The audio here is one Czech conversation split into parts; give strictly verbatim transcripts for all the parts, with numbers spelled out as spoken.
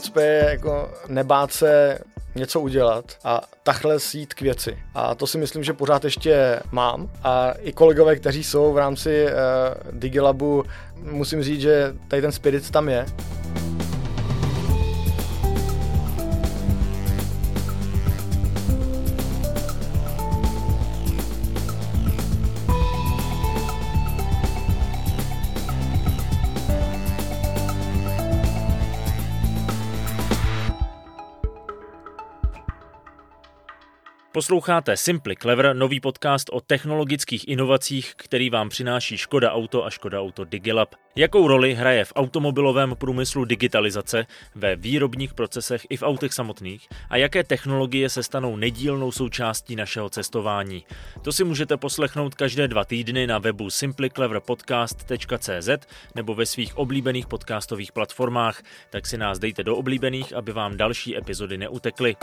chucpe je jako nebát se něco udělat a tachles jít k věci. A to si myslím, že pořád ještě mám. A i kolegové, kteří jsou v rámci uh, Digilabu, musím říct, že tady ten spirit tam je. Posloucháte Simply Clever, nový podcast o technologických inovacích, který vám přináší Škoda Auto a Škoda Auto Digilab. Jakou roli hraje v automobilovém průmyslu digitalizace, ve výrobních procesech i v autech samotných a jaké technologie se stanou nedílnou součástí našeho cestování? To si můžete poslechnout každé dva týdny na webu simply clever podcast tečka cé zet nebo ve svých oblíbených podcastových platformách, tak si nás dejte do oblíbených, aby vám další epizody neutekly.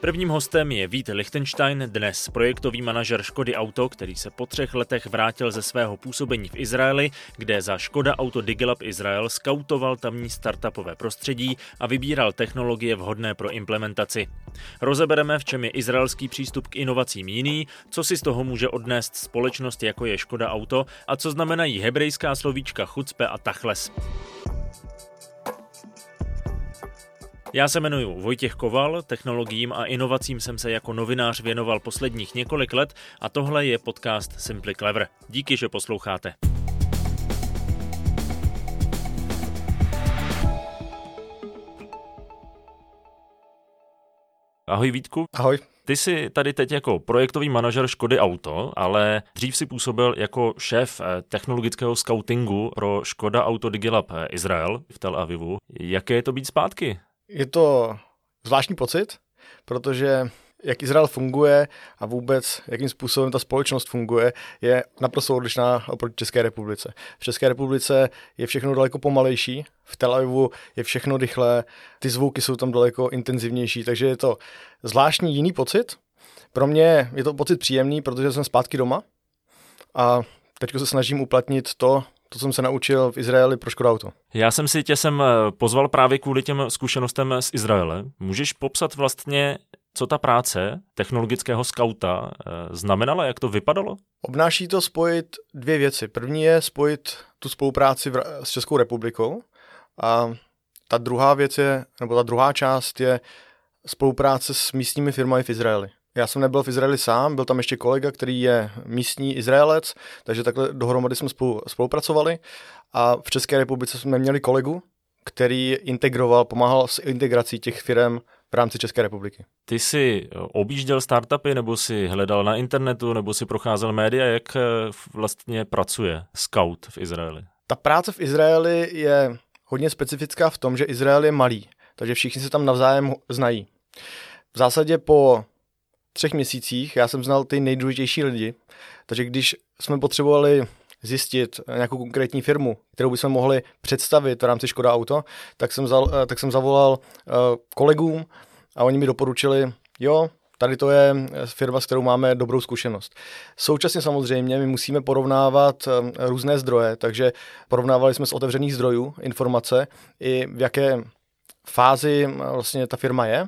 Prvním hostem je Vít Lichtenstein, dnes projektový manažer Škody Auto, který se po třech letech vrátil ze svého působení v Izraeli, kde za Škoda Auto Digilab Israel skautoval tamní startupové prostředí a vybíral technologie vhodné pro implementaci. Rozebereme, v čem je izraelský přístup k inovacím jiný, co si z toho může odnést společnost, jako je Škoda Auto, a co znamenají hebrejská slovíčka chucpe a tachles. Já se jmenuji Vojtěch Koval, technologiím a inovacím jsem se jako novinář věnoval posledních několik let a tohle je podcast Simply Clever. Díky, že posloucháte. Ahoj Vítku. Ahoj. Ty jsi tady teď jako projektový manažer Škody Auto, ale dřív si působil jako šéf technologického skautingu pro Škoda Auto Digilab Israel v Tel Avivu. Jaké je to být zpátky? Je to zvláštní pocit, protože jak Izrael funguje a vůbec jakým způsobem ta společnost funguje, je naprosto odlišná oproti České republice. V České republice je všechno daleko pomalejší, v Tel Avivu je všechno rychlé, ty zvuky jsou tam daleko intenzivnější, takže je to zvláštní jiný pocit. Pro mě je to pocit příjemný, protože jsem zpátky doma a teď se snažím uplatnit to, To jsem se naučil v Izraeli pro Škoda Auto. Já jsem si tě sem pozval právě kvůli těm zkušenostem z Izraele. Můžeš popsat vlastně, co ta práce technologického skauta znamenala, jak to vypadalo? Obnáší to spojit dvě věci. První je spojit tu spolupráci s Českou republikou a ta druhá věc je, nebo ta druhá část je spolupráce s místními firmami v Izraeli. Já jsem nebyl v Izraeli sám, byl tam ještě kolega, který je místní Izraelec, takže takhle dohromady jsme spolu, spolupracovali a v České republice jsme měli kolegu, který integroval, pomáhal s integrací těch firem v rámci České republiky. Ty jsi objížděl startupy, nebo jsi hledal na internetu, nebo jsi procházel média, jak vlastně pracuje scout v Izraeli? Ta práce v Izraeli je hodně specifická v tom, že Izrael je malý, takže všichni se tam navzájem znají. V zásadě po třech měsících já jsem znal ty nejdůležitější lidi, takže když jsme potřebovali zjistit nějakou konkrétní firmu, kterou bychom mohli představit v rámci Škoda Auto, tak jsem, zal, tak jsem zavolal kolegům a oni mi doporučili, jo, tady to je firma, s kterou máme dobrou zkušenost. Současně samozřejmě my musíme porovnávat různé zdroje, takže porovnávali jsme z otevřených zdrojů informace i v jaké fázi vlastně ta firma je,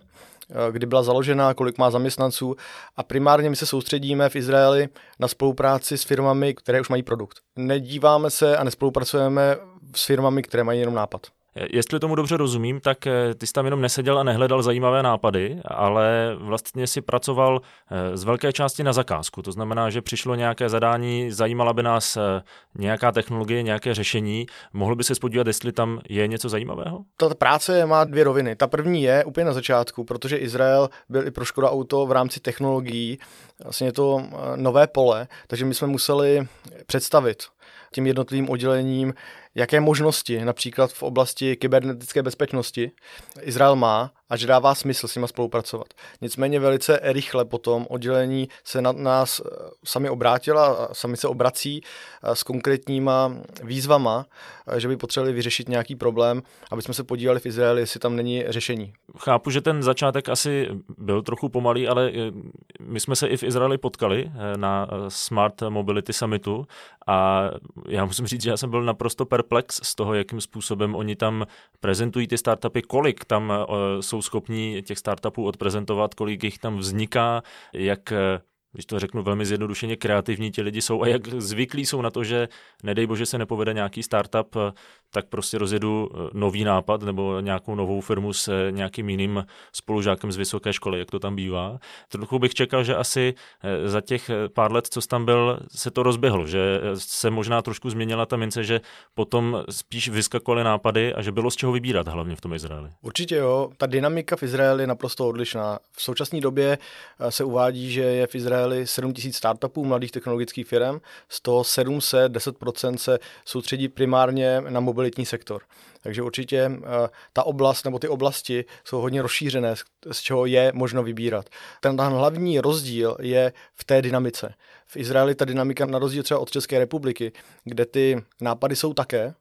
kdy byla založena, kolik má zaměstnanců a primárně my se soustředíme v Izraeli na spolupráci s firmami, které už mají produkt. Nedíváme se a nespolupracujeme s firmami, které mají jenom nápad. Jestli tomu dobře rozumím, tak ty jsi tam jenom neseděl a nehledal zajímavé nápady, ale vlastně si pracoval z velké části na zakázku. To znamená, že přišlo nějaké zadání, zajímala by nás nějaká technologie, nějaké řešení. Mohl by se podívat, jestli tam je něco zajímavého? Ta práce má dvě roviny. Ta první je úplně na začátku, protože Izrael byl i pro Škoda Auto v rámci technologií vlastně to nové pole, takže my jsme museli představit tím jednotlivým oddělením, jaké možnosti například v oblasti kybernetické bezpečnosti Izrael má a že dává smysl s nima spolupracovat. Nicméně velice rychle potom oddělení se na nás sami obrátila a sami se obrací s konkrétníma výzvama, že by potřebovali vyřešit nějaký problém, aby jsme se podívali v Izraeli, jestli tam není řešení. Chápu, že ten začátek asi byl trochu pomalý, ale my jsme se i v Izraeli potkali na Smart Mobility Summitu a já musím říct, že já jsem byl naprosto perplex z toho, jakým způsobem oni tam prezentují ty startupy, kolik tam jsou schopní těch startupů odprezentovat, kolik jich tam vzniká, jak, když to řeknu velmi zjednodušeně, kreativní ti lidi jsou a jak zvyklí jsou na to, že nedej bože se nepovede nějaký startup, tak prostě rozjedu nový nápad nebo nějakou novou firmu s nějakým jiným spolužákem z vysoké školy, jak to tam bývá. Trochu bych čekal, že asi za těch pár let, co jsi tam byl, se to rozběhlo, že se možná trošku změnila ta mince, že potom spíš vyskakovaly nápady a že bylo z čeho vybírat hlavně v tom Izraeli. Určitě jo, ta dynamika v Izraeli je naprosto odlišná. V současné době se uvádí, že je v Izraeli sedm tisíc startupů mladých technologických firm, z toho sedm set, deset procent se soustředí primárně na mobilitě. mobilitní sektor. Takže určitě uh, ta oblast nebo ty oblasti jsou hodně rozšířené, z, z čeho je možno vybírat. Ten, ten hlavní rozdíl je v té dynamice. V Izraeli ta dynamika na rozdíl třeba od České republiky, kde ty nápady jsou také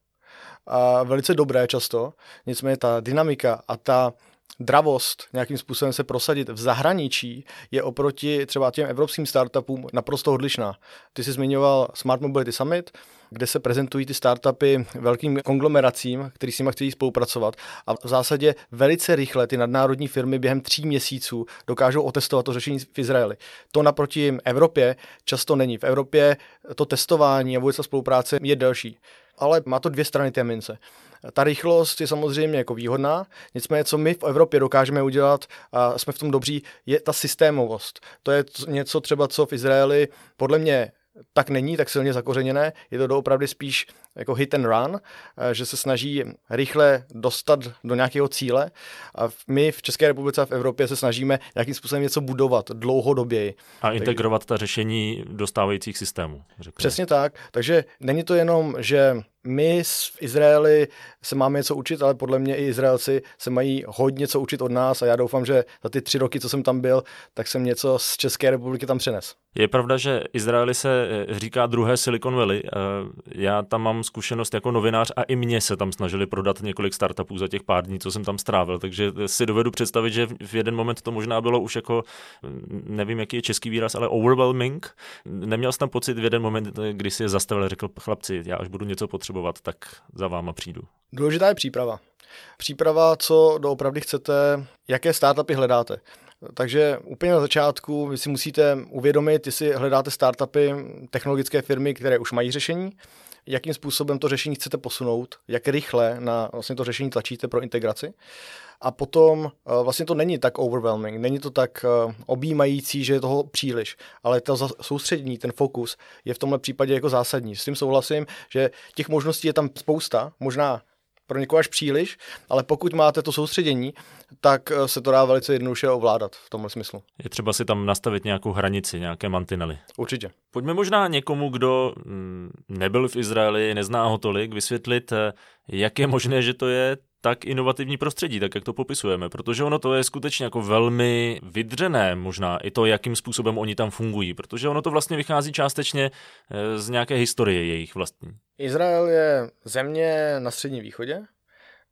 a velice dobré často, nicméně ta dynamika a ta dravost nějakým způsobem se prosadit v zahraničí je oproti třeba těm evropským startupům naprosto odlišná. Ty jsi zmiňoval Smart Mobility Summit, kde se prezentují ty startupy velkým konglomeracím, který s nimi chtějí spolupracovat a v zásadě velice rychle ty nadnárodní firmy během tří měsíců dokážou otestovat to řešení v Izraeli. To naproti Evropě často není. V Evropě to testování a vůbec ta spolupráce je delší. Ale má to dvě strany té mince. Ta rychlost je samozřejmě jako výhodná, nicméně co my v Evropě dokážeme udělat a jsme v tom dobří, je ta systémovost. To je něco třeba, co v Izraeli podle mě tak není tak silně zakořeněné, je to doopravdy spíš jako hit and run, že se snaží rychle dostat do nějakého cíle a my v České republice a v Evropě se snažíme nějakým způsobem něco budovat dlouhodoběji. A integrovat takže ta řešení do stávajících systémů. Řekne. Přesně tak, takže není to jenom, že my v Izraeli se máme něco učit, ale podle mě i Izraelci se mají hodně co učit od nás a já doufám, že za ty tři roky, co jsem tam byl, tak jsem něco z České republiky tam přenes. Je pravda, že Izraeli se říká druhé Silicon Valley. Já tam mám zkušenost jako novinář a i mě se tam snažili prodat několik startupů za těch pár dní, co jsem tam strávil, takže si dovedu představit, že v jeden moment to možná bylo už jako, nevím, jaký je český výraz, ale overwhelming. Neměl jsem tam pocit v jeden moment, když si je zastavil, řekl chlapci, já až budu něco potřebovat, tak za váma přijdu. Důležitá je příprava. Příprava, co doopravdy chcete, jaké startupy hledáte. Takže úplně na začátku vy si musíte uvědomit, jestli hledáte startupy, technologické firmy, které už mají řešení, jakým způsobem to řešení chcete posunout, jak rychle na vlastně to řešení tlačíte pro integraci. A potom vlastně to není tak overwhelming, není to tak objímající, že je toho příliš, ale to soustředění, ten fokus je v tomhle případě jako zásadní. S tím souhlasím, že těch možností je tam spousta, možná pro někoho až příliš, ale pokud máte to soustředění, tak se to dá velice jednoduše ovládat v tomhle smyslu. Je třeba si tam nastavit nějakou hranici, nějaké mantinely. Určitě. Pojďme možná někomu, kdo nebyl v Izraeli, nezná ho tolik, vysvětlit, jak je možné, že to je tak inovativní prostředí, tak jak to popisujeme, protože ono to je skutečně jako velmi vydřené možná i to, jakým způsobem oni tam fungují, protože ono to vlastně vychází částečně z nějaké historie jejich vlastní. Izrael je země na Středním východě.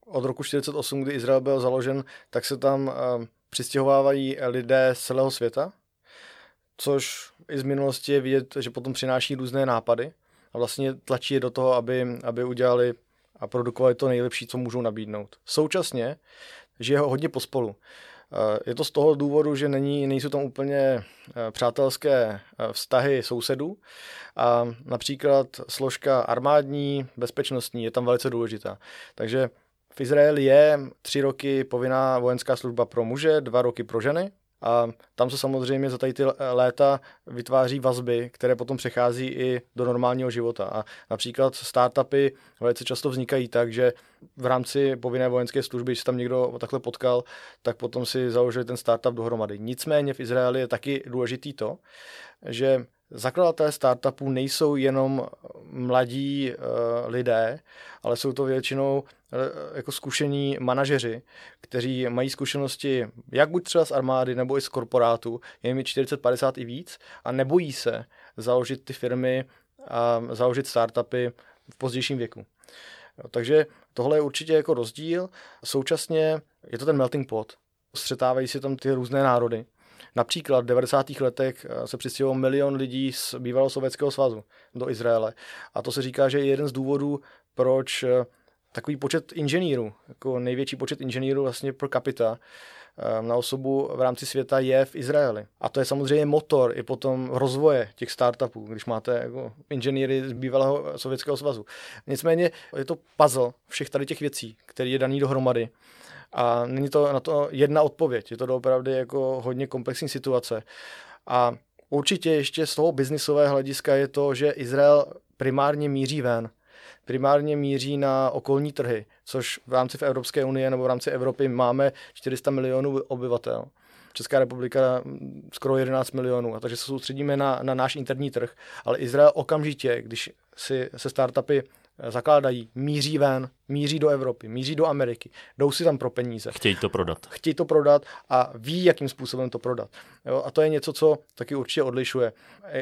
Od roku čtyřicet osm, kdy Izrael byl založen, tak se tam přistěhovávají lidé z celého světa, což i z minulosti je vidět, že potom přináší různé nápady a vlastně tlačí je do toho, aby, aby udělali a produkovali to nejlepší, co můžou nabídnout. Současně žije ho hodně pospolu. Je to z toho důvodu, že není, nejsou tam úplně přátelské vztahy sousedů a například složka armádní, bezpečnostní je tam velice důležitá. Takže v Izraeli je tři roky povinná vojenská služba pro muže, dva roky pro ženy a tam se samozřejmě za tady ty léta vytváří vazby, které potom přechází i do normálního života. A například startupy velice často vznikají tak, že v rámci povinné vojenské služby, když se tam někdo takhle potkal, tak potom si založili ten startup dohromady. Nicméně v Izraeli je taky důležitý to, že zakladatelé startupů nejsou jenom mladí e, lidé, ale jsou to většinou e, jako zkušení manažeři, kteří mají zkušenosti jak buď třeba z armády nebo i z korporátu, je mi čtyřicet, padesát i víc a nebojí se založit ty firmy a založit startupy v pozdějším věku. Takže tohle je určitě jako rozdíl. Současně je to ten melting pot. Střetávají se tam ty různé národy. Například v devadesátých letech se přistěhoval milion lidí z bývalého Sovětského svazu do Izraele. A to se říká, že je jeden z důvodů, proč takový počet inženýrů, jako největší počet inženýrů vlastně pro capita na osobu v rámci světa je v Izraeli. A to je samozřejmě motor i potom rozvoje těch startupů, když máte jako inženýry z bývalého Sovětského svazu. Nicméně je to puzzle všech tady těch věcí, který je daný dohromady. A není to na to jedna odpověď, je to doopravdy jako hodně komplexní situace. A určitě ještě z toho biznisového hlediska je to, že Izrael primárně míří ven. Primárně míří na okolní trhy, což v rámci v Evropské unie nebo v rámci Evropy máme čtyři sta milionů obyvatel. Česká republika skoro jedenáct milionů, a takže se soustředíme na, na náš interní trh. Ale Izrael okamžitě, když si se startupy zakládají, míří ven, míří do Evropy, míří do Ameriky, jdou si tam pro peníze. Chtějí to prodat. Chtějí to prodat a ví, jakým způsobem to prodat. Jo, a to je něco, co taky určitě odlišuje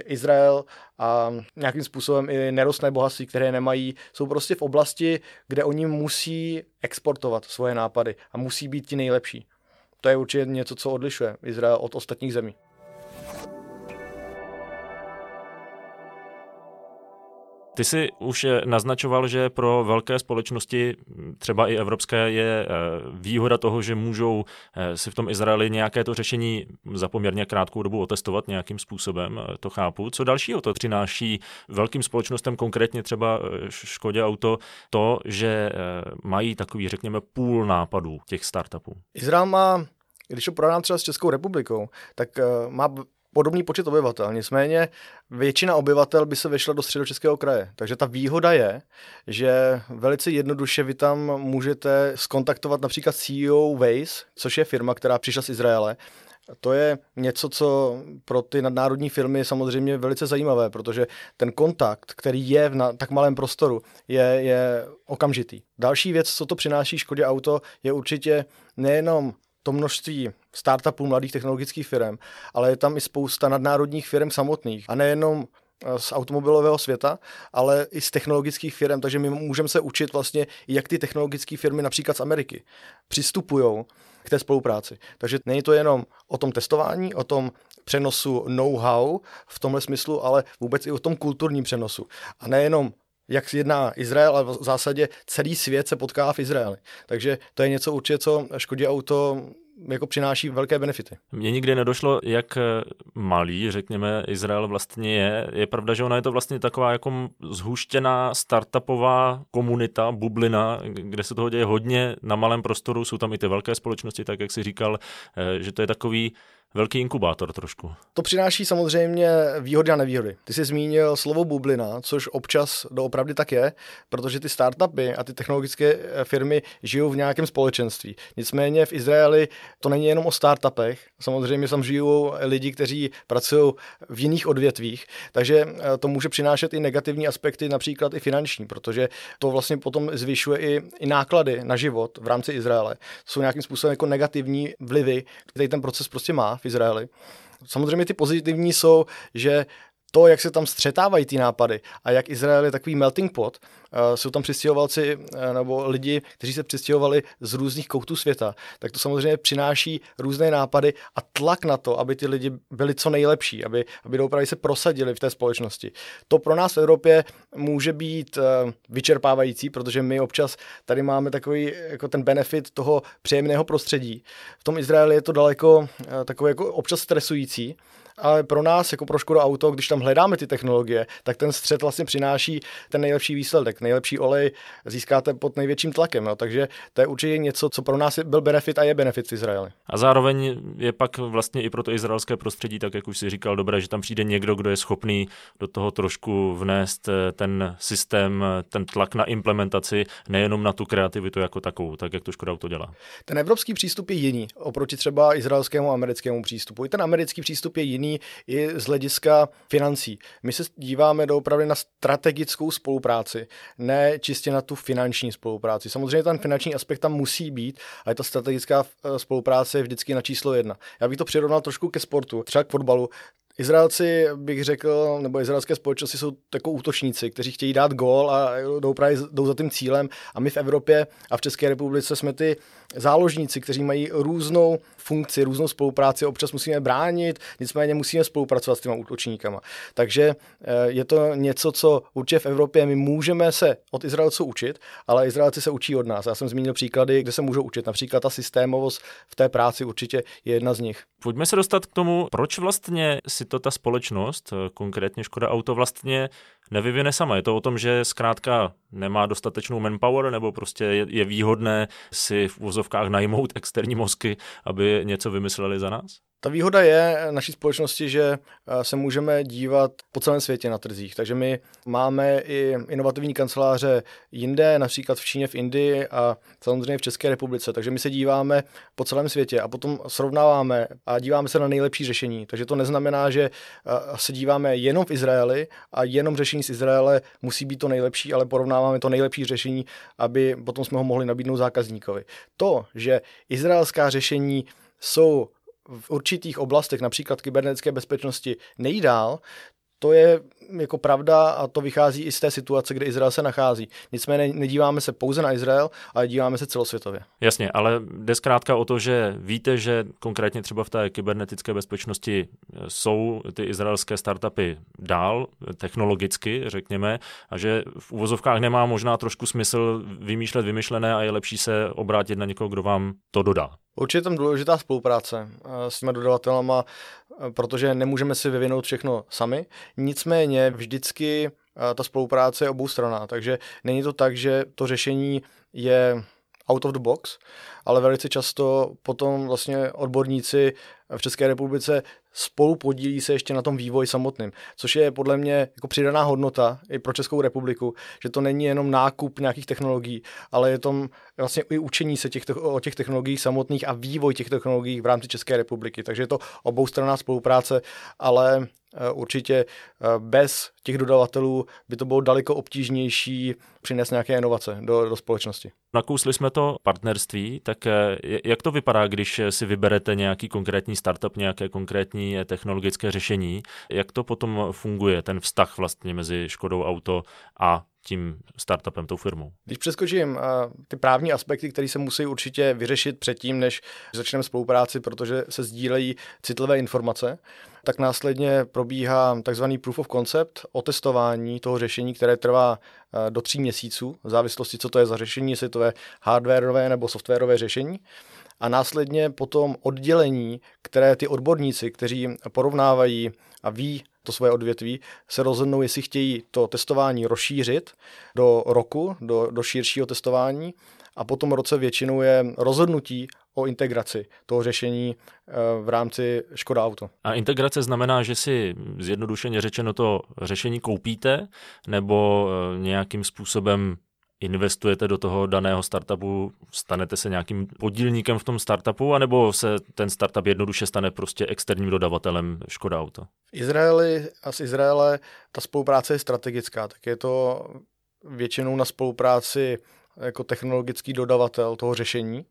Izrael a nějakým způsobem i nerostné bohatství, které nemají, jsou prostě v oblasti, kde oni musí exportovat svoje nápady a musí být ti nejlepší. To je určitě něco, co odlišuje Izrael od ostatních zemí. Ty jsi už naznačoval, že pro velké společnosti, třeba i evropské, je výhoda toho, že můžou si v tom Izraeli nějaké to řešení za poměrně krátkou dobu otestovat nějakým způsobem, to chápu. Co dalšího to přináší velkým společnostem, konkrétně třeba Škodě Auto, to, že mají takový, řekněme, půl nápadů těch startupů? Izrael má, když ho porovnám třeba s Českou republikou, tak má podobný počet obyvatel, nicméně většina obyvatel by se vešla do Středočeského kraje. Takže ta výhoda je, že velice jednoduše vy tam můžete skontaktovat například C E O Waze, což je firma, která přišla z Izraele. To je něco, co pro ty nadnárodní firmy je samozřejmě velice zajímavé, protože ten kontakt, který je v na, tak malém prostoru, je, je okamžitý. Další věc, co to přináší Škodě Auto, je určitě nejenom to množství startupů mladých technologických firm, ale je tam i spousta nadnárodních firm samotných. A nejenom z automobilového světa, ale i z technologických firm. Takže my můžeme se učit vlastně, jak ty technologické firmy například z Ameriky přistupují k té spolupráci. Takže není to jenom o tom testování, o tom přenosu know-how v tomhle smyslu, ale vůbec i o tom kulturním přenosu. A nejenom jak jedná Izrael, ale v zásadě celý svět se potká v Izraeli. Takže to je něco určitě, co Škodě Auto jako přináší velké benefity. Mně nikdy nedošlo, jak malý, řekněme, Izrael vlastně je. Je pravda, že ona je to vlastně taková jako zhuštěná startupová komunita, bublina, kde se toho děje hodně na malém prostoru. Jsou tam i ty velké společnosti, tak jak jsi říkal, že to je takový velký inkubátor trošku. To přináší samozřejmě výhody a nevýhody. Ty jsi zmínil slovo bublina, což občas doopravdy tak je, protože ty startupy a ty technologické firmy žijou v nějakém společenství. Nicméně v Izraeli to není jenom o startupech. Samozřejmě tam žijou lidi, kteří pracují v jiných odvětvích, takže to může přinášet i negativní aspekty, například i finanční, protože to vlastně potom zvyšuje i, i náklady na život v rámci Izraele. Jsou nějakým způsobem jako negativní vlivy, který ten proces prostě má v Izraeli. Samozřejmě ty pozitivní jsou, že to, jak se tam střetávají ty nápady a jak Izrael je takový melting pot, jsou tam přistěhovalci nebo lidi, kteří se přistěhovali z různých koutů světa, tak to samozřejmě přináší různé nápady a tlak na to, aby ty lidi byli co nejlepší, aby, aby doopravdy se prosadili v té společnosti. To pro nás v Evropě může být vyčerpávající, protože my občas tady máme takový jako ten benefit toho příjemného prostředí. V tom Izraeli je to daleko takové jako občas stresující, ale pro nás, jako pro Škodu Auto, když tam hledáme ty technologie, tak ten střet vlastně přináší ten nejlepší výsledek. Nejlepší olej získáte pod největším tlakem. No. Takže to je určitě něco, co pro nás byl benefit a je benefit v Izraeli. A zároveň je pak vlastně i pro to izraelské prostředí, tak jak už si říkal, dobré, že tam přijde někdo, kdo je schopný do toho trošku vnést ten systém, ten tlak na implementaci, nejenom na tu kreativitu jako takovou, tak jak to Škoda Auto dělá. Ten evropský přístup je jiný oproti třeba izraelskému a americkému přístupu. I ten americký přístup je jiný. výhodný i z hlediska financí. My se díváme doopravdy na strategickou spolupráci, ne čistě na tu finanční spolupráci. Samozřejmě ten finanční aspekt tam musí být, ale ta strategická spolupráce je vždycky na číslo jedna. Já bych to přirovnal trošku ke sportu, třeba k fotbalu. Izraelci, bych řekl, nebo izraelské společnosti jsou takoví útočníci, kteří chtějí dát gól a jdou, právě, jdou za tím cílem. A my v Evropě a v České republice jsme ty záložníci, kteří mají různou funkci, různou spolupráci. Občas musíme bránit, nicméně musíme spolupracovat s těma útočníkama. Takže je to něco, co určitě v Evropě my můžeme se od Izraelců učit, ale Izraelci se učí od nás. Já jsem zmínil příklady, kde se můžou učit. Například ta systémovost v té práci určitě je jedna z nich. Pojďme se dostat k tomu, proč vlastně si to ta společnost, konkrétně Škoda Auto, vlastně nevyvine sama. Je to o tom, že zkrátka nemá dostatečnou manpower, nebo prostě je výhodné si v uvozovkách najmout externí mozky, aby něco vymysleli za nás? Ta výhoda je naší společnosti, že se můžeme dívat po celém světě na trzích. Takže my máme i inovativní kanceláře jinde, například v Číně, v Indii a samozřejmě v České republice. Takže my se díváme po celém světě a potom srovnáváme a díváme se na nejlepší řešení. Takže to neznamená, že se díváme jenom v Izraeli a jenom řešení z Izraele musí být to nejlepší, ale porovnáváme to nejlepší řešení, aby potom jsme ho mohli nabídnout zákazníkovi. To, že izraelská řešení jsou v určitých oblastech, například kybernetické bezpečnosti, nejdál, to je jako pravda a to vychází i z té situace, kde Izrael se nachází. Nicméně nedíváme se pouze na Izrael, ale díváme se celosvětově. Jasně, ale jde zkrátka o to, že víte, že konkrétně třeba v té kybernetické bezpečnosti jsou ty izraelské startupy dál, technologicky, řekněme, a že v uvozovkách nemá možná trošku smysl vymýšlet vymyšlené a je lepší se obrátit na někoho, kdo vám to dodá. Určitě je tam důležitá spolupráce s těmi dodavatelama, protože nemůžeme si vyvinout všechno sami. Nicméně vždycky ta spolupráce je oboustranná, takže není to tak, že to řešení je out of the box, ale velice často potom vlastně odborníci v České republice spolu podílí se ještě na tom vývoji samotným, což je podle mě jako přidaná hodnota i pro Českou republiku, že to není jenom nákup nějakých technologií, ale je to vlastně i učení se těch, o těch technologiích samotných a vývoj těch technologií v rámci České republiky. Takže je to oboustranná spolupráce, ale určitě bez těch dodavatelů by to bylo daleko obtížnější přinést nějaké inovace do, do společnosti. Nakousli jsme to partnerství, tak jak to vypadá, když si vyberete nějaký konkrétní startup, nějaké konkrétní technologické řešení? Jak to potom funguje, ten vztah vlastně mezi Škodou Auto a tím startupem, tou firmou? Když přeskočím ty právní aspekty, které se musí určitě vyřešit předtím, než začneme spolupráci, protože se sdílejí citlivé informace, tak následně probíhá takzvaný proof of concept, otestování toho řešení, které trvá do tří měsíců, v závislosti, co to je za řešení, jestli to je hardwarové nebo softwarové řešení. A následně potom oddělení, které ty odborníci, kteří porovnávají a ví to svoje odvětví, se rozhodnou, jestli chtějí to testování rozšířit do roku, do, do širšího testování, a potom v roce většinou je rozhodnutí o integraci toho řešení v rámci Škoda Auto. A integrace znamená, že si zjednodušeně řečeno to řešení koupíte nebo nějakým způsobem investujete do toho daného startupu, stanete se nějakým podílníkem v tom startupu, anebo se ten startup jednoduše stane prostě externím dodavatelem Škoda Auto? V Izraeli a z Izraele ta spolupráce je strategická, tak je to většinou na spolupráci jako technologický dodavatel toho řešení.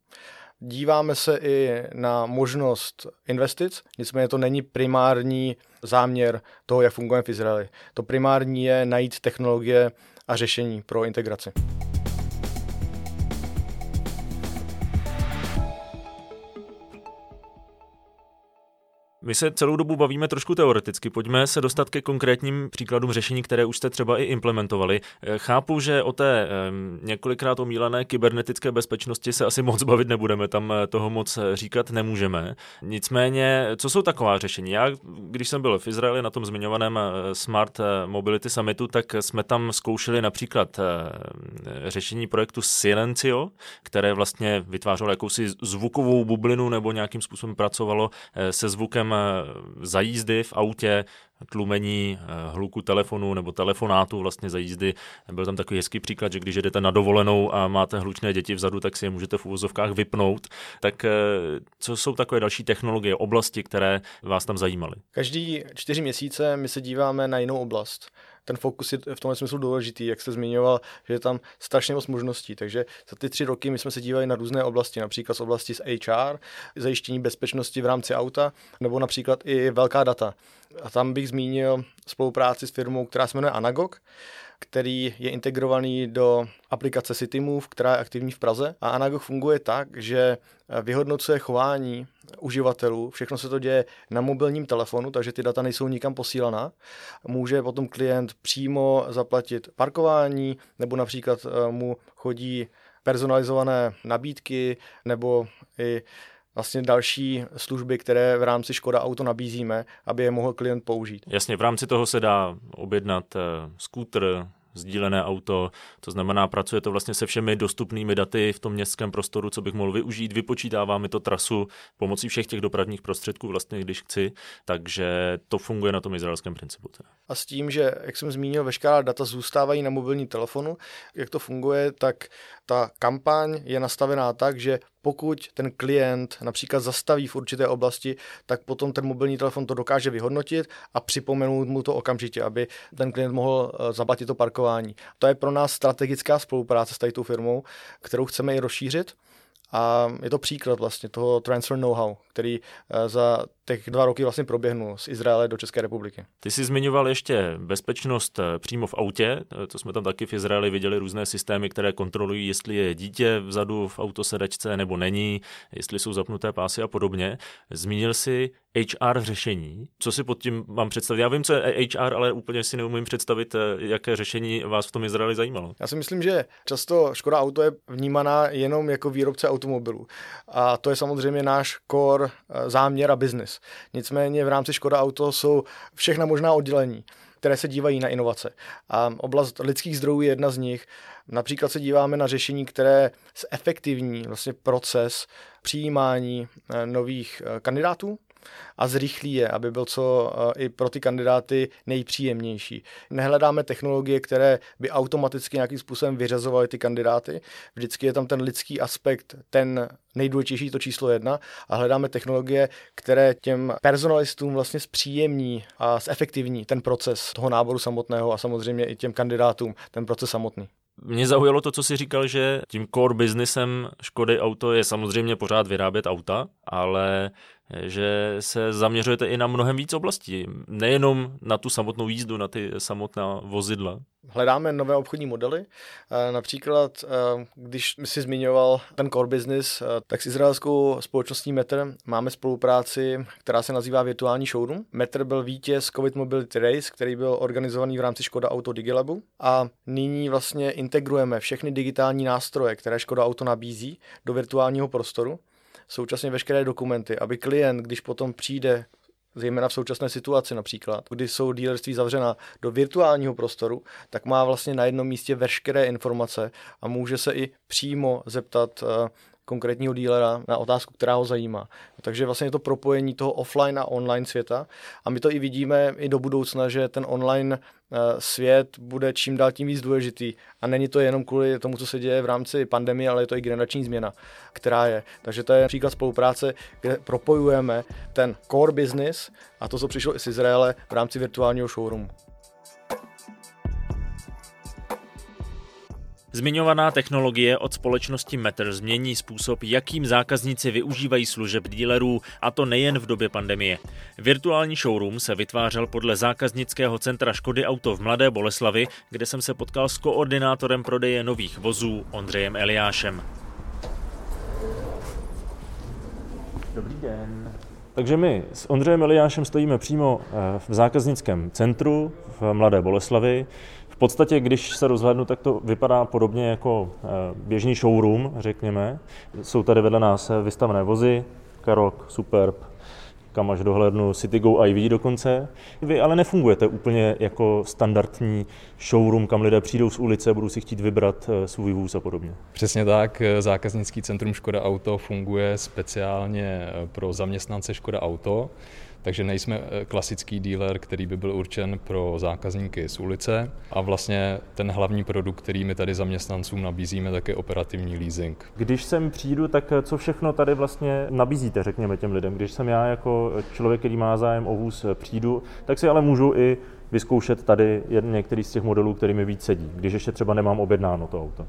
Díváme se i na možnost investic, nicméně to není primární záměr toho, jak fungujeme v Izraeli. To primární je najít technologie a řešení pro integraci. My se celou dobu bavíme trošku teoreticky. Pojďme se dostat ke konkrétním příkladům řešení, které už jste třeba i implementovali. Chápu, že o té několikrát omílané kybernetické bezpečnosti se asi moc bavit nebudeme, tam toho moc říkat nemůžeme. Nicméně, co jsou taková řešení? Já, když jsem byl v Izraeli na tom zmiňovaném Smart Mobility Summitu, tak jsme tam zkoušeli například řešení projektu Silencio, které vlastně vytvářelo jakousi zvukovou bublinu nebo nějakým způsobem pracovalo se zvukem problém za jízdy v autě, tlumení hluku telefonu nebo telefonátu vlastně za jízdy. Byl tam takový hezký příklad, že když jedete na dovolenou a máte hlučné děti vzadu, tak si je můžete v uvozovkách vypnout. Tak co jsou takové další technologie, oblasti, které vás tam zajímaly? Každý čtyři měsíce my se díváme na jinou oblast. Ten fokus je v tomhle smyslu důležitý, jak jste zmiňoval, že je tam strašně moc možností. Takže za ty tři roky my jsme se dívali na různé oblasti, například z oblasti z há er, zajištění bezpečnosti v rámci auta, nebo například i velká data. A tam bych zmínil spolupráci s firmou, která se jmenuje Anagog, který je integrovaný do aplikace CityMove, která je aktivní v Praze. A Anagog funguje tak, že vyhodnocuje chování uživatelů, všechno se to děje na mobilním telefonu, takže ty data nejsou nikam posílaná. Může potom klient přímo zaplatit parkování, nebo například mu chodí personalizované nabídky, nebo i vlastně další služby, které v rámci Škoda Auto nabízíme, aby je mohl klient použít. Jasně, v rámci toho se dá objednat skútr, sdílené auto, to znamená, pracuje to vlastně se všemi dostupnými daty v tom městském prostoru, co bych mohl využít, vypočítává mi to trasu pomocí všech těch dopravních prostředků vlastně, když chci, takže to funguje na tom izraelském principu. Teda. A s tím, že, jak jsem zmínil, veškerá data zůstávají na mobilní telefonu, jak to funguje, tak ta kampaň je nastavená tak, že pokud ten klient například zastaví v určité oblasti, tak potom ten mobilní telefon to dokáže vyhodnotit a připomenout mu to okamžitě, aby ten klient mohl zaplatit to parkování. To je pro nás strategická spolupráce s touto firmou, kterou chceme i rozšířit. A je to příklad vlastně toho transfer know-how, který za těch dva roky vlastně proběhnul z Izraele do České republiky. Ty jsi zmiňoval ještě bezpečnost přímo v autě, to jsme tam taky v Izraeli viděli různé systémy, které kontrolují, jestli je dítě vzadu v autosedačce nebo není, jestli jsou zapnuté pásy a podobně. Zmínil jsi há er řešení. Co si pod tím mám představit? Já vím, co je há er, ale úplně si neumím představit, jaké řešení vás v tom Izraeli zajímalo. Já si myslím, že často Škoda Auto je vnímaná jenom jako výrobce automobilů. A to je samozřejmě náš core záměr a biznis. Nicméně v rámci Škoda Auto jsou všechna možná oddělení, které se dívají na inovace. A oblast lidských zdrojů je jedna z nich. Například se díváme na řešení, které zefektivní vlastně proces přijímání nových kandidátů a zrychlí je, aby byl co i pro ty kandidáty nejpříjemnější. Nehledáme technologie, které by automaticky nějakým způsobem vyřazovaly ty kandidáty. Vždycky je tam ten lidský aspekt, ten nejdůležitější, to číslo jedna, a hledáme technologie, které těm personalistům vlastně zpříjemní a zefektivní ten proces toho náboru samotného a samozřejmě i těm kandidátům ten proces samotný. Mě zaujalo to, co jsi říkal, že tím core businessem Škody Auto je samozřejmě pořád vyrábět auta, ale že se zaměřujete i na mnohem víc oblastí, nejenom na tu samotnou jízdu, na ty samotná vozidla. Hledáme nové obchodní modely, například, když jsi zmiňoval ten core business, tak s izraelskou společností Meter máme spolupráci, která se nazývá virtuální showroom. Meter byl vítěz COVID Mobility Race, který byl organizovaný v rámci Škoda Auto Digilabu, a nyní vlastně integrujeme všechny digitální nástroje, které Škoda Auto nabízí, do virtuálního prostoru. Současně veškeré dokumenty, aby klient, když potom přijde, zejména v současné situaci například, kdy jsou dealerství zavřena, do virtuálního prostoru, tak má vlastně na jednom místě veškeré informace a může se i přímo zeptat konkrétního dealera na otázku, která ho zajímá. Takže vlastně je to propojení toho offline a online světa a my to i vidíme i do budoucna, že ten online svět bude čím dál tím víc důležitý a není to jenom kvůli tomu, co se děje v rámci pandemie, ale je to i generační změna, která je. Takže to je příklad spolupráce, kde propojujeme ten core business a to, co přišlo i z Izraele v rámci virtuálního showroomu. Zmiňovaná technologie od společnosti Meter změní způsob, jakým zákazníci využívají služeb dílerů, a to nejen v době pandemie. Virtuální showroom se vytvářel podle zákaznického centra Škody Auto v Mladé Boleslavi, kde jsem se potkal s koordinátorem prodeje nových vozů Ondřejem Eliášem. Dobrý den. Takže my s Ondřejem Eliášem stojíme přímo v zákaznickém centru v Mladé Boleslavi. V podstatě, když se rozhlédnu, tak to vypadá podobně jako běžný showroom, řekněme. Jsou tady vedle nás vystavené vozy, Karok, Superb, kam až dohlédnu Citigo í vé dokonce. Vy ale nefungujete úplně jako standardní showroom, kam lidé přijdou z ulice, budou si chtít vybrat svůj vůz a podobně. Přesně tak, zákaznický centrum Škoda Auto funguje speciálně pro zaměstnance Škoda Auto. takže nejsme klasický dealer, který by byl určen pro zákazníky z ulice. A vlastně ten hlavní produkt, který my tady zaměstnancům nabízíme, tak je operativní leasing. Když sem přijdu, tak co všechno tady vlastně nabízíte, řekněme těm lidem? Když jsem já jako člověk, který má zájem o vůz, přijdu, tak si ale můžu i vyzkoušet tady některý z těch modelů, který mi víc sedí, když ještě třeba nemám objednáno to auto.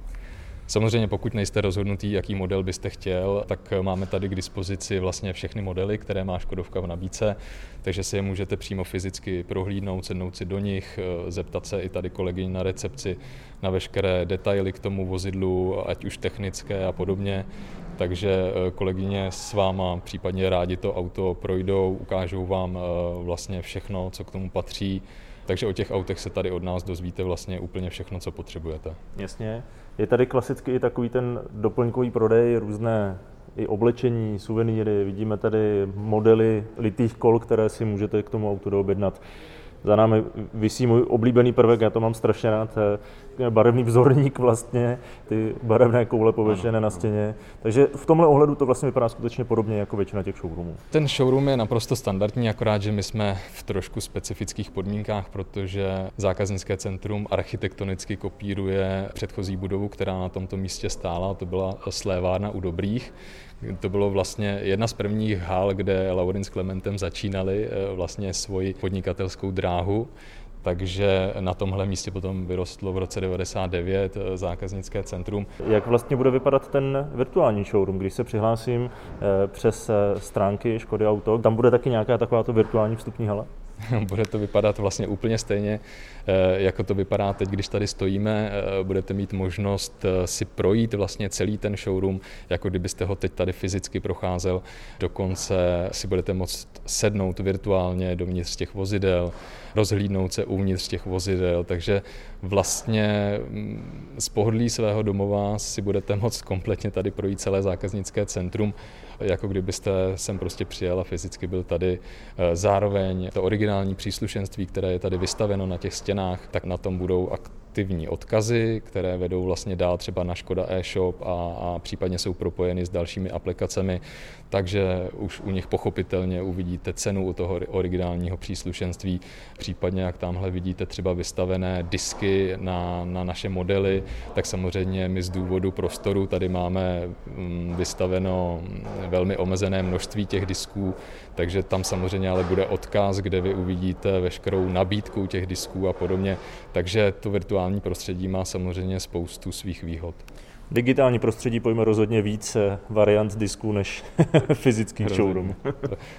Samozřejmě pokud nejste rozhodnutý, jaký model byste chtěl, tak máme tady k dispozici vlastně všechny modely, které má Škodovka v nabídce, takže si je můžete přímo fyzicky prohlídnout, sednout si do nich, zeptat se i tady kolegyň na recepci na veškeré detaily k tomu vozidlu, ať už technické a podobně. Takže kolegyně s váma případně rádi to auto projdou, ukážou vám vlastně všechno, co k tomu patří. Takže o těch autech se tady od nás dozvíte vlastně úplně všechno, co potřebujete. Jasně. Je tady klasicky i takový ten doplňkový prodej, různé i oblečení, suvenýry, vidíme tady modely litých kol, které si můžete k tomu autu doobjednat. Za námi visí můj oblíbený prvek, já to mám strašně rád, barevný vzorník vlastně, ty barevné koule pověšené na stěně. Takže v tomhle ohledu to vlastně vypadá skutečně podobně jako většina těch showroomů. Ten showroom je naprosto standardní, akorát, že my jsme v trošku specifických podmínkách, protože zákaznické centrum architektonicky kopíruje předchozí budovu, která na tomto místě stála, to byla slévárna U Dobrých. To bylo vlastně jedna z prvních hal, kde Laurin s Klementem začínali vlastně svoji podnikatelskou dráhu. Takže na tomhle místě potom vyrostlo v roce devadesát devět zákaznické centrum. Jak vlastně bude vypadat ten virtuální showroom, když se přihlásím přes stránky Škody Auto? Tam bude taky nějaká takováto virtuální vstupní hala? Bude to vypadat vlastně úplně stejně, jako to vypadá teď, když tady stojíme. Budete mít možnost si projít vlastně celý ten showroom, jako kdybyste ho teď tady fyzicky procházel. Dokonce si budete moct sednout virtuálně dovnitř těch vozidel, rozhlídnout se uvnitř těch vozidel, takže vlastně z pohodlí svého domova si budete moct kompletně tady projít celé zákaznické centrum, jako kdybyste sem prostě přijel a fyzicky byl tady. Zároveň to originální příslušenství, které je tady vystaveno na těch stěnách, tak na tom budou aktivní odkazy, které vedou vlastně dál třeba na Škoda e-shop a, a případně jsou propojeny s dalšími aplikacemi, takže už u nich pochopitelně uvidíte cenu u toho originálního příslušenství, případně jak tamhle vidíte třeba vystavené disky na, na naše modely, tak samozřejmě my z důvodu prostoru tady máme vystaveno velmi omezené množství těch disků, takže tam samozřejmě ale bude odkaz, kde vy uvidíte veškerou nabídku těch disků a podobně, takže to virtuální prostředí má samozřejmě spoustu svých výhod. Digitální prostředí pojme rozhodně víc variant disků než fyzický showroom.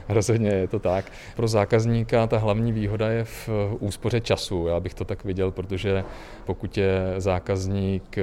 Rozhodně je to tak. Pro zákazníka ta hlavní výhoda je v úspoře času. Já bych to tak viděl, protože pokud je zákazník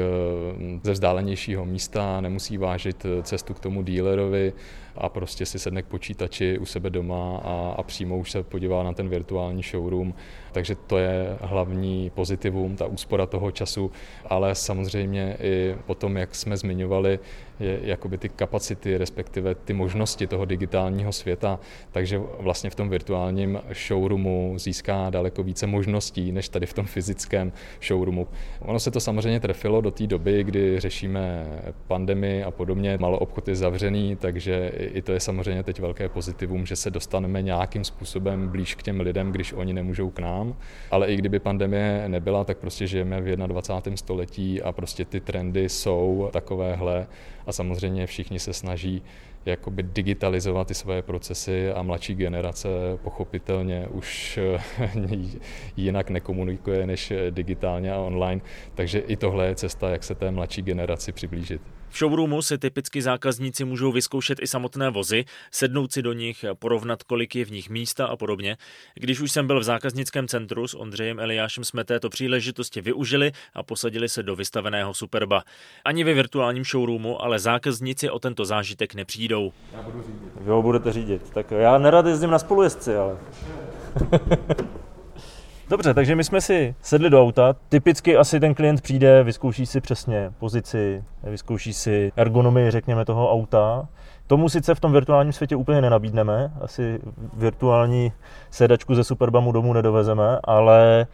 ze vzdálenějšího místa, nemusí vážit cestu k tomu dealerovi a prostě si sedne k počítači u sebe doma a, a přímo už se podívá na ten virtuální showroom. Takže to je hlavní pozitivum, ta úspora toho času, ale samozřejmě i potom, jak jsme zmiňovali, je jakoby ty kapacity, respektive ty možnosti toho digitálního světa, takže vlastně v tom virtuálním showroomu získá daleko více možností, než tady v tom fyzickém showroomu. Ono se to samozřejmě trefilo do té doby, kdy řešíme pandemii a podobně, maloobchod je zavřený, takže i to je samozřejmě teď velké pozitivum, že se dostaneme nějakým způsobem blíž k těm lidem, když oni nemůžou k nám, ale i kdyby pandemie nebyla, tak prostě žijeme v dvacátém prvním století a prostě ty trendy jsou takovéhle. A samozřejmě všichni se snaží jakoby digitalizovat ty své procesy a mladší generace pochopitelně už jinak nekomunikuje než digitálně a online, takže i tohle je cesta, jak se té mladší generaci přiblížit. V showroomu si typicky zákazníci můžou vyzkoušet i samotné vozy, sednout si do nich, porovnat, kolik je v nich místa a podobně. Když už jsem byl v zákaznickém centru, s Ondřejem Eliášem jsme této příležitosti využili a posadili se do vystaveného Superba. Ani ve virtuálním showroomu, ale zákazníci o tento zážitek nepřijdou. Já budu řídit. Jo, budete řídit. Tak já nerad jezdím na spolujezdci, ale... Dobře, takže my jsme si sedli do auta. Typicky asi ten klient přijde, vyzkouší si přesně pozici, vyzkouší si ergonomii, řekněme, toho auta. Tomu sice v tom virtuálním světě úplně nenabídneme, asi virtuální sedačku ze Superba mu domů nedovezeme, ale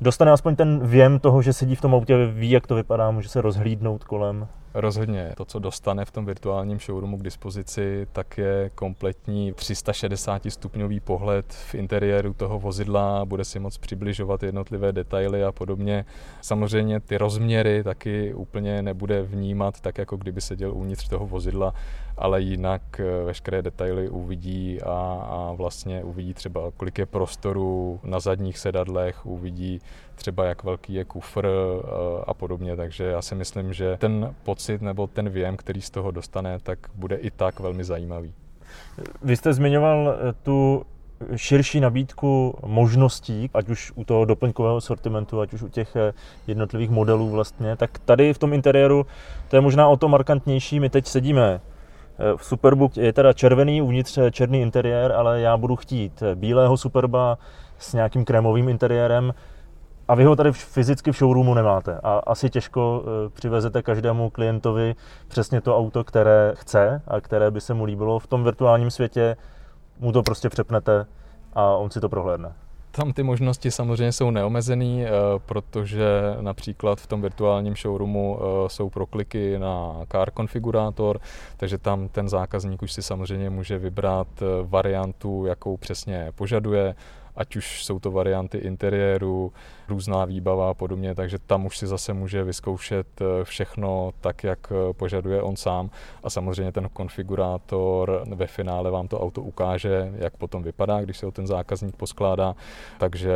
dostane aspoň ten věm toho, že sedí v tom autě, ví, jak to vypadá, může se rozhlídnout kolem. Rozhodně. To, co dostane v tom virtuálním showroomu k dispozici, tak je kompletní tři sta šedesát stupňový pohled v interiéru toho vozidla, bude si moc přibližovat jednotlivé detaily a podobně. Samozřejmě ty rozměry taky úplně nebude vnímat tak, jako kdyby seděl uvnitř toho vozidla, ale jinak veškeré detaily uvidí a, a vlastně uvidí třeba, kolik je prostoru na zadních sedadlech, uvidí třeba, jak velký je kufr a podobně. Takže já si myslím, že ten pocit nebo ten věm, který z toho dostane, tak bude i tak velmi zajímavý. Vy jste zmiňoval tu širší nabídku možností, ať už u toho doplňkového sortimentu, ať už u těch jednotlivých modelů vlastně, tak tady v tom interiéru to je možná o to markantnější. My teď sedíme v Superbu, je teda červený, uvnitř černý interiér, ale já budu chtít bílého Superba s nějakým krémovým interiérem. A vy ho tady fyzicky v showroomu nemáte a asi těžko přivezete každému klientovi přesně to auto, které chce a které by se mu líbilo. V tom virtuálním světě mu to prostě přepnete a on si to prohlédne. Tam ty možnosti samozřejmě jsou neomezený, protože například v tom virtuálním showroomu jsou prokliky na car konfigurátor, takže tam ten zákazník už si samozřejmě může vybrat variantu, jakou přesně požaduje, ať už jsou to varianty interiéru, různá výbava a podobně, takže tam už si zase může vyzkoušet všechno tak, jak požaduje on sám. A samozřejmě ten konfigurátor ve finále vám to auto ukáže, jak potom vypadá, když se ho ten zákazník poskládá. Takže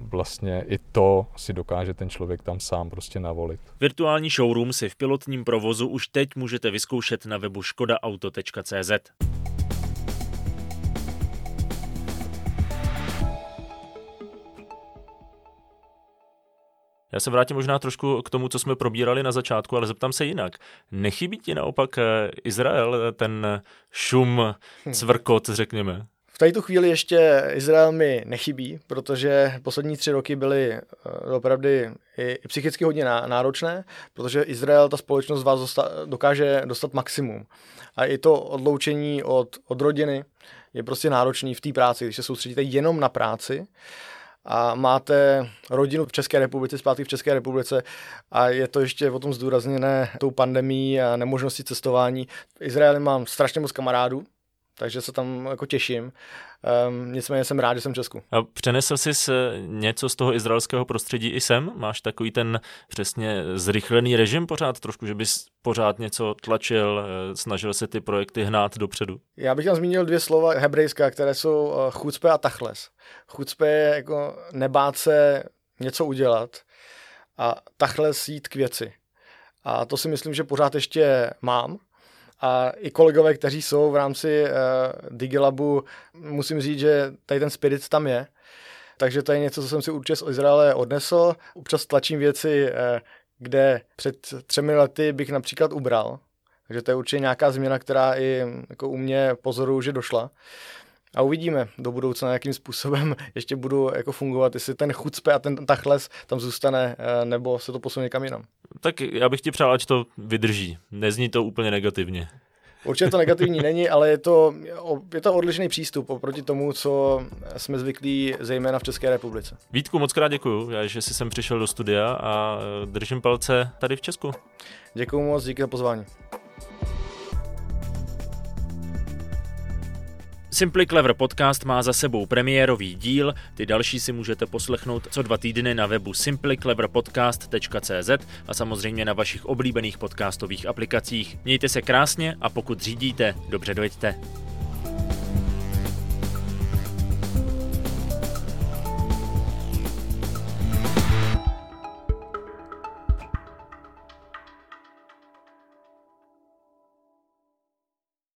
vlastně i to si dokáže ten člověk tam sám prostě navolit. Virtuální showroom si v pilotním provozu už teď můžete vyzkoušet na webu škoda auto tečka cé zet. Já se vrátím možná trošku k tomu, co jsme probírali na začátku, ale zeptám se jinak. Nechybí ti naopak Izrael, ten šum, cvrkot, řekněme? V této chvíli ještě Izrael mi nechybí, protože poslední tři roky byly opravdu i psychicky hodně náročné, protože Izrael, ta společnost vás dosta, dokáže dostat maximum. A i to odloučení od, od rodiny je prostě náročný v té práci, když se soustředíte jenom na práci, a máte rodinu v České republice, zpátky v České republice a je to ještě o tom zdůrazněné tou pandemií a nemožností cestování. V Izraeli mám strašně moc kamarádů, takže se tam jako těším. Um, nicméně jsem rád, že jsem v Česku. A přenesl jsi něco z toho izraelského prostředí i sem? Máš takový ten přesně zrychlený režim pořád trošku, že bys pořád něco tlačil, snažil se ty projekty hnát dopředu? Já bych tam zmínil dvě slova hebrejská, které jsou chucpe a tachles. Chucpe je jako nebát se něco udělat a tachles jít k věci. A to si myslím, že pořád ještě mám. A i kolegové, kteří jsou v rámci uh, Digilabu, musím říct, že tady ten spirit tam je. Takže to je něco, co jsem si určitě z Izraele odnesl. Občas tlačím věci, uh, kde před třemi lety bych například ubral. Takže to je určitě nějaká změna, která i jako u mě pozoruju, že došla. A uvidíme do budoucna, jakým způsobem ještě budu jako fungovat, jestli ten chucpe a ten tachles tam zůstane, nebo se to posune někam jinam. Tak já bych ti přál, ať to vydrží. Nezní to úplně negativně. Určitě to negativní není, ale je to, je to odlišný přístup oproti tomu, co jsme zvyklí zejména v České republice. Vítku, moc krát děkuju, že jsi sem přišel do studia a držím palce tady v Česku. Děkuju moc, díky za pozvání. Simply Clever podcast má za sebou premiérový díl, ty další si můžete poslechnout co dva týdny na webu simply clever podcast tečka cé zet a samozřejmě na vašich oblíbených podcastových aplikacích. Mějte se krásně a pokud řídíte, dobře dojeďte.